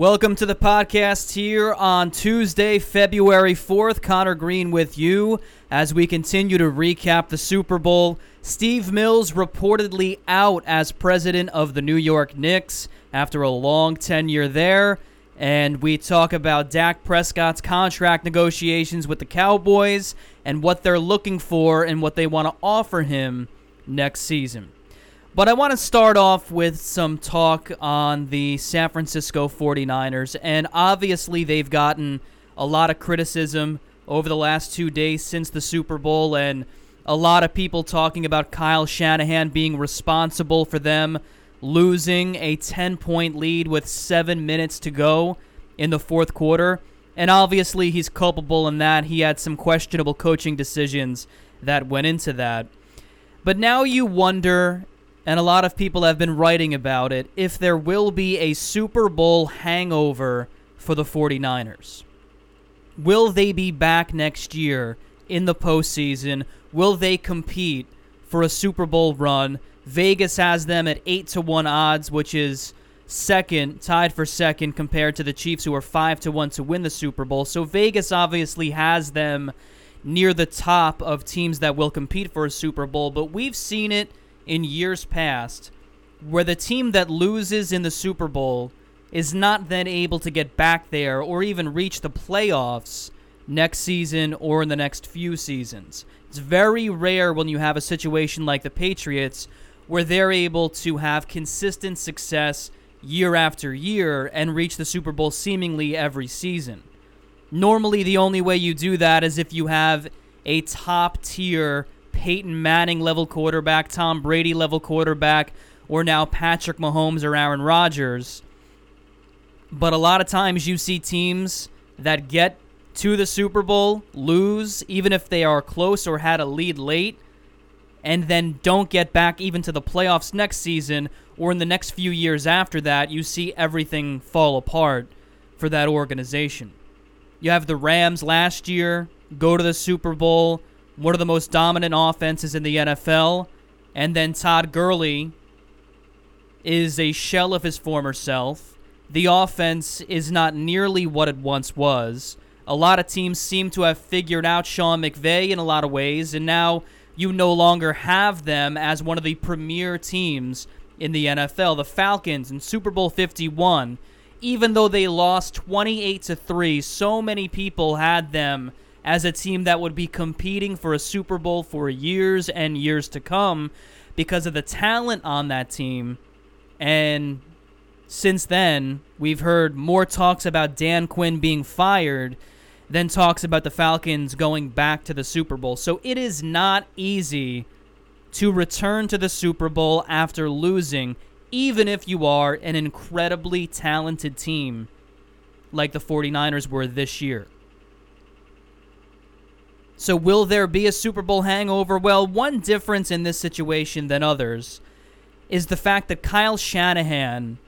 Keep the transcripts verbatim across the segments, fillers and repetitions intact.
Welcome to the podcast here on Tuesday, February fourth. Connor Green with you as we continue to recap the Super Bowl. Steve Mills reportedly out as president of the New York Knicks after a long tenure there. And we talk about Dak Prescott's contract negotiations with the Cowboys and what they're looking for and what they want to offer him next season. But I want to start off with some talk on the San Francisco forty-niners, and obviously they've gotten a lot of criticism over the last two days since the Super Bowl, and a lot of people talking about Kyle Shanahan being responsible for them losing a ten-point lead with seven minutes to go in the fourth quarter. And obviously he's culpable in that. He had some questionable coaching decisions that went into that. But now you wonder, and a lot of people have been writing about it, if there will be a Super Bowl hangover for the forty-niners. Will they be back next year in the postseason? Will they compete for a Super Bowl run? Vegas has them at eight to one odds, which is second, tied for second, compared to the Chiefs, who are five to one to win the Super Bowl. So Vegas obviously has them near the top of teams that will compete for a Super Bowl, but we've seen it in years past, where the team that loses in the Super Bowl is not then able to get back there or even reach the playoffs next season or in the next few seasons. It's very rare when you have a situation like the Patriots where they're able to have consistent success year after year and reach the Super Bowl seemingly every season. Normally, the only way you do that is if you have a top-tier Peyton Manning-level quarterback, Tom Brady-level quarterback, or now Patrick Mahomes or Aaron Rodgers. But a lot of times you see teams that get to the Super Bowl lose, even if they are close or had a lead late, and then don't get back even to the playoffs next season or in the next few years after that. You see everything fall apart for that organization. You have the Rams last year go to the Super Bowl, one of the most dominant offenses in the N F L, and then Todd Gurley is a shell of his former self. The offense is not nearly what it once was. A lot of teams seem to have figured out Sean McVay in a lot of ways, and now you no longer have them as one of the premier teams in the N F L. The Falcons in Super Bowl fifty-one, even though they lost twenty-eight to three, so many people had them as a team that would be competing for a Super Bowl for years and years to come because of the talent on that team. And since then, we've heard more talks about Dan Quinn being fired than talks about the Falcons going back to the Super Bowl. So it is not easy to return to the Super Bowl after losing, even if you are an incredibly talented team like the forty-niners were this year. So will there be a Super Bowl hangover? Well, one difference in this situation than others is the fact that Kyle Shanahan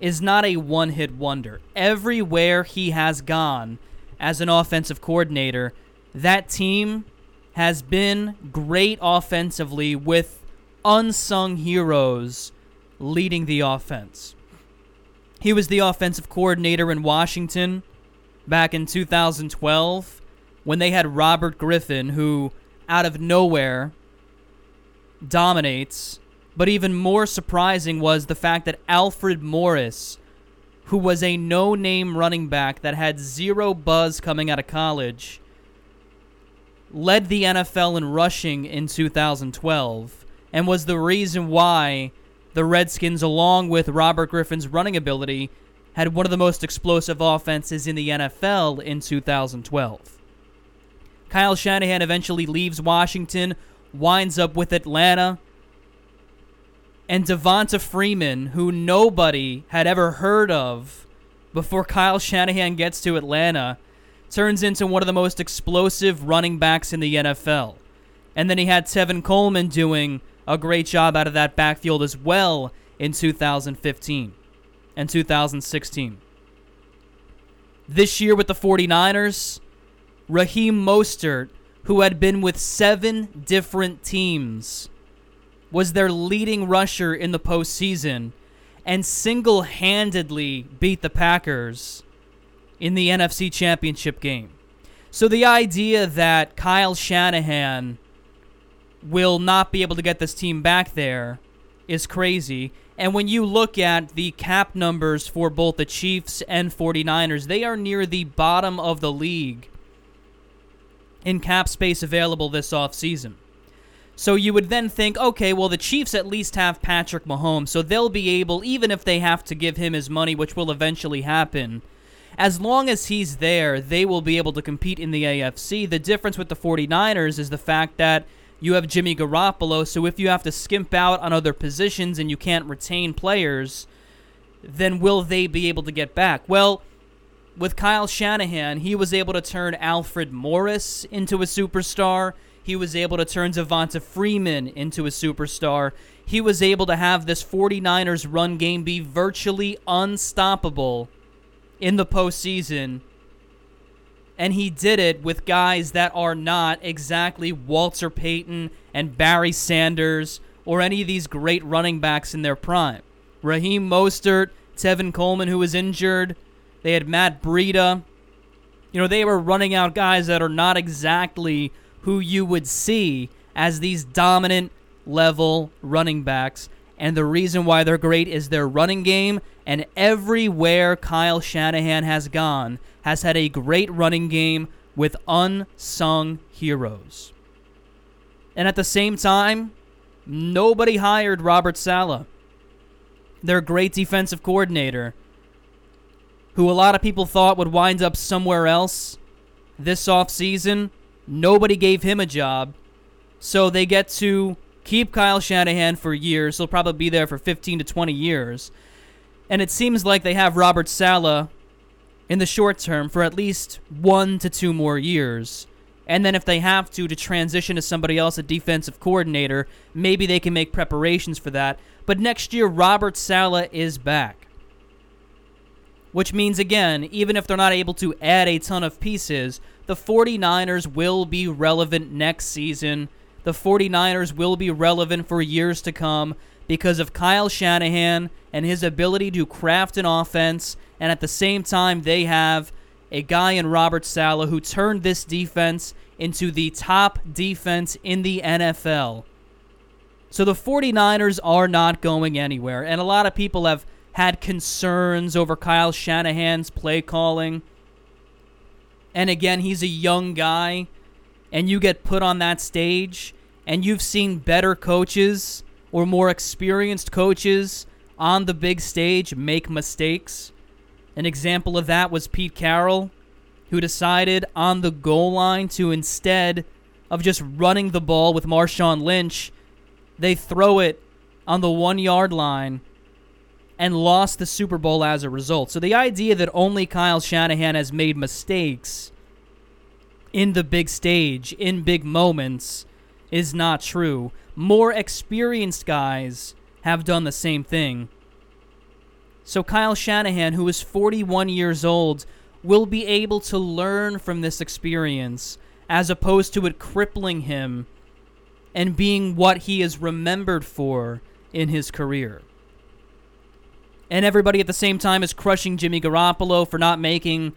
is not a one-hit wonder. Everywhere he has gone as an offensive coordinator, that team has been great offensively with unsung heroes leading the offense. He was the offensive coordinator in Washington back in two thousand twelve. When they had Robert Griffin, who out of nowhere dominates. But even more surprising was the fact that Alfred Morris, who was a no-name running back that had zero buzz coming out of college, led the N F L in rushing in two thousand twelve and was the reason why the Redskins, along with Robert Griffin's running ability, had one of the most explosive offenses in the N F L in two thousand twelve. Kyle Shanahan eventually leaves Washington, winds up with Atlanta, and Devonta Freeman, who nobody had ever heard of before Kyle Shanahan gets to Atlanta, turns into one of the most explosive running backs in the N F L. And then he had Tevin Coleman doing a great job out of that backfield as well in two thousand fifteen and two thousand sixteen. This year with the forty-niners, Raheem Mostert, who had been with seven different teams, was their leading rusher in the postseason and single-handedly beat the Packers in the N F C Championship game. So the idea that Kyle Shanahan will not be able to get this team back there is crazy. And when you look at the cap numbers for both the Chiefs and 49ers, they are near the bottom of the league in cap space available this offseason. So you would then think, okay, well, the Chiefs at least have Patrick Mahomes, so they'll be able, even if they have to give him his money, which will eventually happen, as long as he's there, they will be able to compete in the A F C. The difference with the 49ers is the fact that you have Jimmy Garoppolo, so if you have to skimp out on other positions and you can't retain players, then will they be able to get back? Well, with Kyle Shanahan, he was able to turn Alfred Morris into a superstar. He was able to turn Devonta Freeman into a superstar. He was able to have this 49ers run game be virtually unstoppable in the postseason. And he did it with guys that are not exactly Walter Payton and Barry Sanders or any of these great running backs in their prime. Raheem Mostert, Tevin Coleman, who was injured. They had Matt Breida. You know, they were running out guys that are not exactly who you would see as these dominant level running backs. And the reason why they're great is their running game, and everywhere Kyle Shanahan has gone has had a great running game with unsung heroes. And at the same time, nobody hired Robert Saleh, their great defensive coordinator, who a lot of people thought would wind up somewhere else this offseason. Nobody gave him a job, so they get to keep Kyle Shanahan for years. He'll probably be there for fifteen to twenty years. And it seems like they have Robert Saleh in the short term for at least one to two more years. And then if they have to, to transition to somebody else, a defensive coordinator, maybe they can make preparations for that. But next year, Robert Saleh is back. Which means, again, even if they're not able to add a ton of pieces, the 49ers will be relevant next season. The 49ers will be relevant for years to come because of Kyle Shanahan and his ability to craft an offense, and at the same time they have a guy in Robert Saleh who turned this defense into the top defense in the N F L. So the 49ers are not going anywhere, and a lot of people have had concerns over Kyle Shanahan's play calling. And again, he's a young guy, and you get put on that stage, and you've seen better coaches or more experienced coaches on the big stage make mistakes. An example of that was Pete Carroll, who decided on the goal line to, instead of just running the ball with Marshawn Lynch, they throw it on the one-yard line and lost the Super Bowl as a result. So the idea that only Kyle Shanahan has made mistakes in the big stage, in big moments, is not true. More experienced guys have done the same thing. So Kyle Shanahan, who is forty-one years old, will be able to learn from this experience as opposed to it crippling him and being what he is remembered for in his career. And everybody at the same time is crushing Jimmy Garoppolo for not making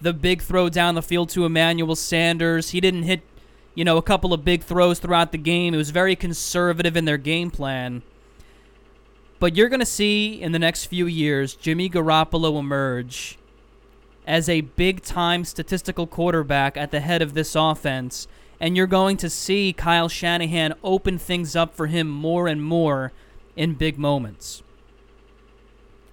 the big throw down the field to Emmanuel Sanders. He didn't hit, you know, a couple of big throws throughout the game. It was very conservative in their game plan. But you're going to see in the next few years Jimmy Garoppolo emerge as a big-time statistical quarterback at the head of this offense. And you're going to see Kyle Shanahan open things up for him more and more in big moments.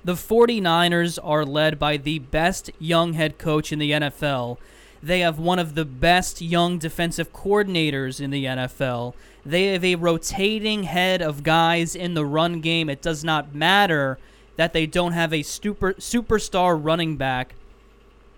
The 49ers are led by the best young head coach in the N F L. They have one of the best young defensive coordinators in the N F L. They have a rotating head of guys in the run game. It does not matter that they don't have a super, superstar running back,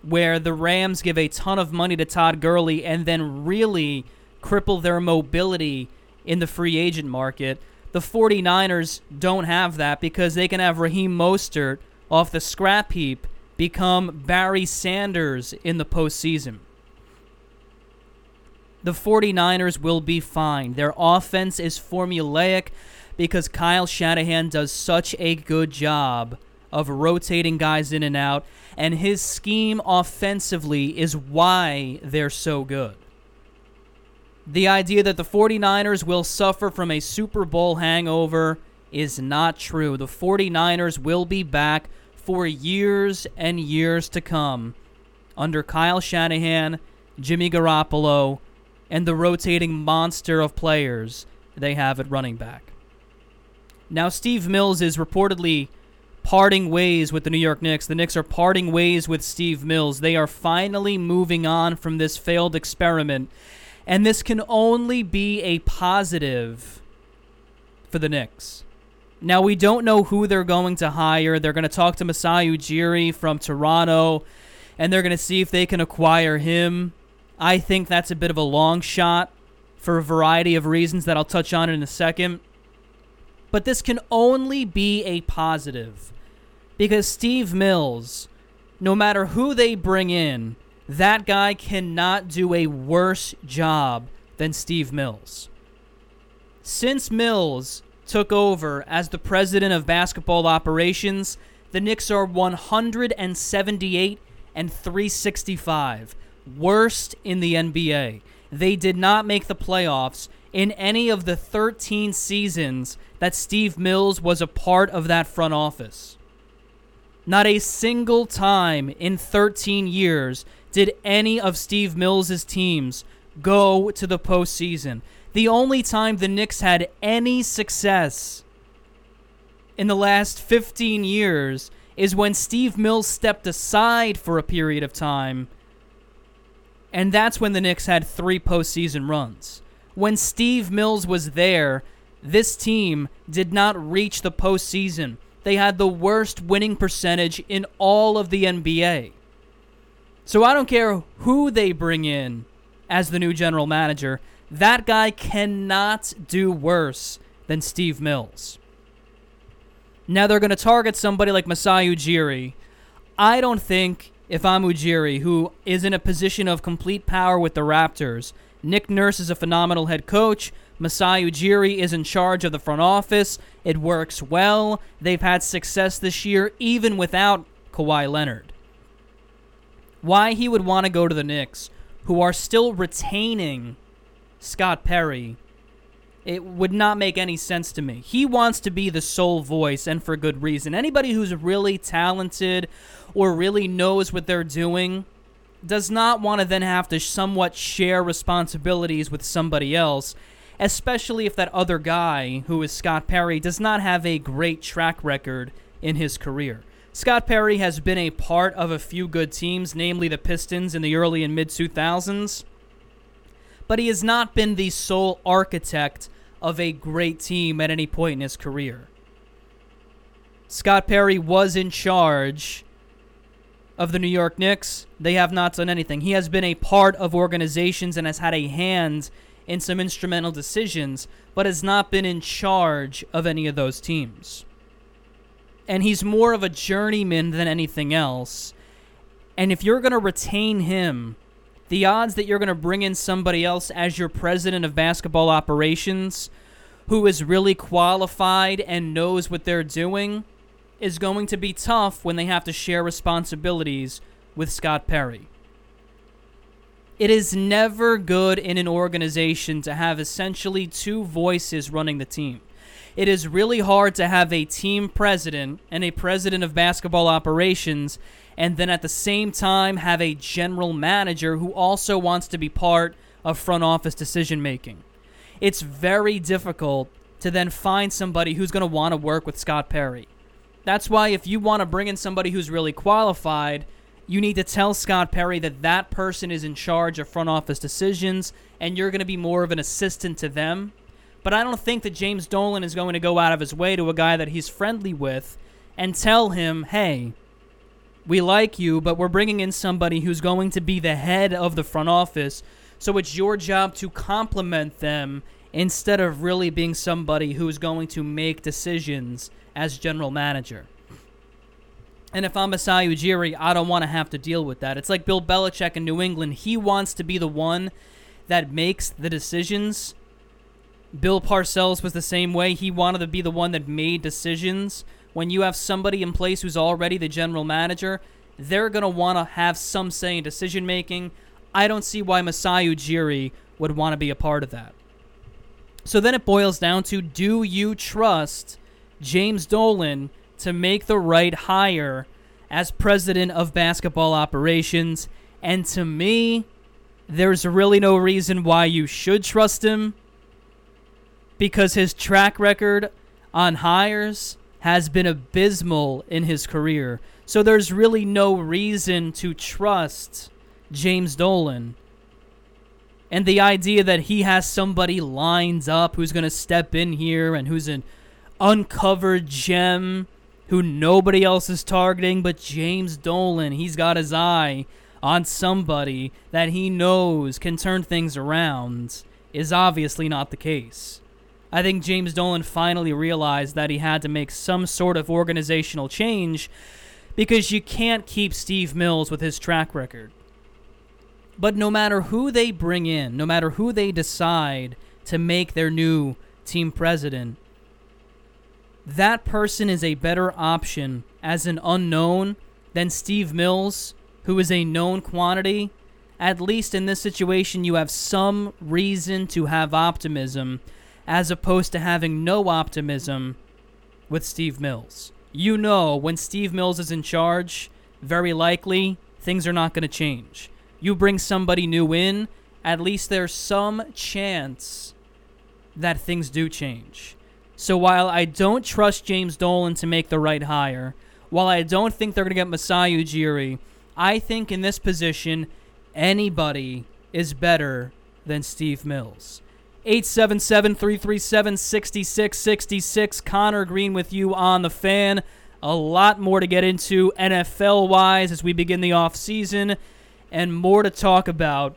where the Rams give a ton of money to Todd Gurley and then really cripple their mobility in the free agent market. The 49ers don't have that because they can have Raheem Mostert off the scrap heap become Barry Sanders in the postseason. The 49ers will be fine. Their offense is formulaic. because Kyle Shanahan does such a good job of rotating guys in and out, and his scheme offensively is why they're so good. The idea that the 49ers will suffer from a Super Bowl hangover is not true. The 49ers will be back for years and years to come under Kyle Shanahan, Jimmy Garoppolo, and the rotating monster of players they have at running back. Now, Steve Mills is reportedly parting ways with the New York Knicks. The Knicks are parting ways with Steve Mills. They are finally moving on from this failed experiment, and this can only be a positive for the Knicks. Now, we don't know who they're going to hire. They're going to talk to Masai Ujiri from Toronto, and they're going to see if they can acquire him. I think that's a bit of a long shot for a variety of reasons that I'll touch on in a second. But this can only be a positive because Steve Mills, no matter who they bring in, that guy cannot do a worse job than Steve Mills. Since Mills took over as the president of basketball operations, the Knicks are one seventy-eight and three sixty-five, worst in the N B A. They did not make the playoffs in any of the thirteen seasons that Steve Mills was a part of that front office. Not a single time in thirteen years did any of Steve Mills' teams go to the postseason. The only time the Knicks had any success in the last fifteen years is when Steve Mills stepped aside for a period of time, and that's when the Knicks had three postseason runs. When Steve Mills was there, this team did not reach the postseason. They had the worst winning percentage in all of the N B A. So I don't care who they bring in as the new general manager, that guy cannot do worse than Steve Mills. Now they're going to target somebody like Masai Ujiri. I don't think, if I'm Ujiri, who is in a position of complete power with the Raptors, Nick Nurse is a phenomenal head coach. Masai Ujiri is in charge of the front office. It works well. They've had success this year, even without Kawhi Leonard. Why he would want to go to the Knicks, who are still retaining Scott Perry, it would not make any sense to me. He wants to be the sole voice, and for good reason. Anybody who's really talented or really knows what they're doing does not want to then have to somewhat share responsibilities with somebody else, especially if that other guy, who is Scott Perry, does not have a great track record in his career. Scott Perry has been a part of a few good teams, namely the Pistons in the early and mid two thousands, but he has not been the sole architect of a great team at any point in his career. Scott Perry was in charge of the New York Knicks. They have not done anything. He has been a part of organizations and has had a hand in some instrumental decisions, but has not been in charge of any of those teams. And he's more of a journeyman than anything else. And if you're going to retain him, the odds that you're going to bring in somebody else as your president of basketball operations who is really qualified and knows what they're doing is going to be tough when they have to share responsibilities with Scott Perry. It is never good in an organization to have essentially two voices running the team. It is really hard to have a team president and a president of basketball operations and then at the same time have a general manager who also wants to be part of front office decision-making. It's very difficult to then find somebody who's going to want to work with Scott Perry. That's why if you want to bring in somebody who's really qualified, you need to tell Scott Perry that that person is in charge of front office decisions and you're going to be more of an assistant to them. But I don't think that James Dolan is going to go out of his way to a guy that he's friendly with and tell him, hey, we like you, but we're bringing in somebody who's going to be the head of the front office, so it's your job to compliment them instead of really being somebody who's going to make decisions as general manager. And if I'm Masai Ujiri, I don't want to have to deal with that. It's like Bill Belichick in New England. He wants to be the one that makes the decisions, Bill Parcells was the same way. He wanted to be the one that made decisions. When you have somebody in place who's already the general manager, they're going to want to have some say in decision-making. I don't see why Masai Ujiri would want to be a part of that. So then it boils down to, do you trust James Dolan to make the right hire as president of basketball operations? And to me, there's really no reason why you should trust him, because his track record on hires has been abysmal in his career. So there's really no reason to trust James Dolan. And the idea that he has somebody lined up who's going to step in here and who's an uncovered gem who nobody else is targeting but James Dolan. He's got his eye on somebody that he knows can turn things around is obviously not the case. I think James Dolan finally realized that he had to make some sort of organizational change, because you can't keep Steve Mills with his track record. But no matter who they bring in, no matter who they decide to make their new team president, that person is a better option as an unknown than Steve Mills, who is a known quantity. At least in this situation, you have some reason to have optimism, as opposed to having no optimism with Steve Mills. You know, when Steve Mills is in charge, very likely things are not going to change. You bring somebody new in, at least there's some chance that things do change. So while I don't trust James Dolan to make the right hire, while I don't think they're going to get Masai Ujiri, I think in this position, anybody is better than Steve Mills. eight seven seven, three three seven, six six six six. Connor Green with you on The Fan. A lot more to get into N F L-wise as we begin the offseason, and more to talk about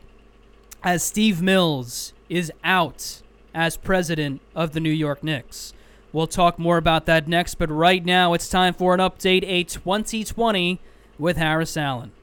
as Steve Mills is out as president of the New York Knicks. We'll talk more about that next, but right now it's time for an update, a twenty twenty with Harris Allen.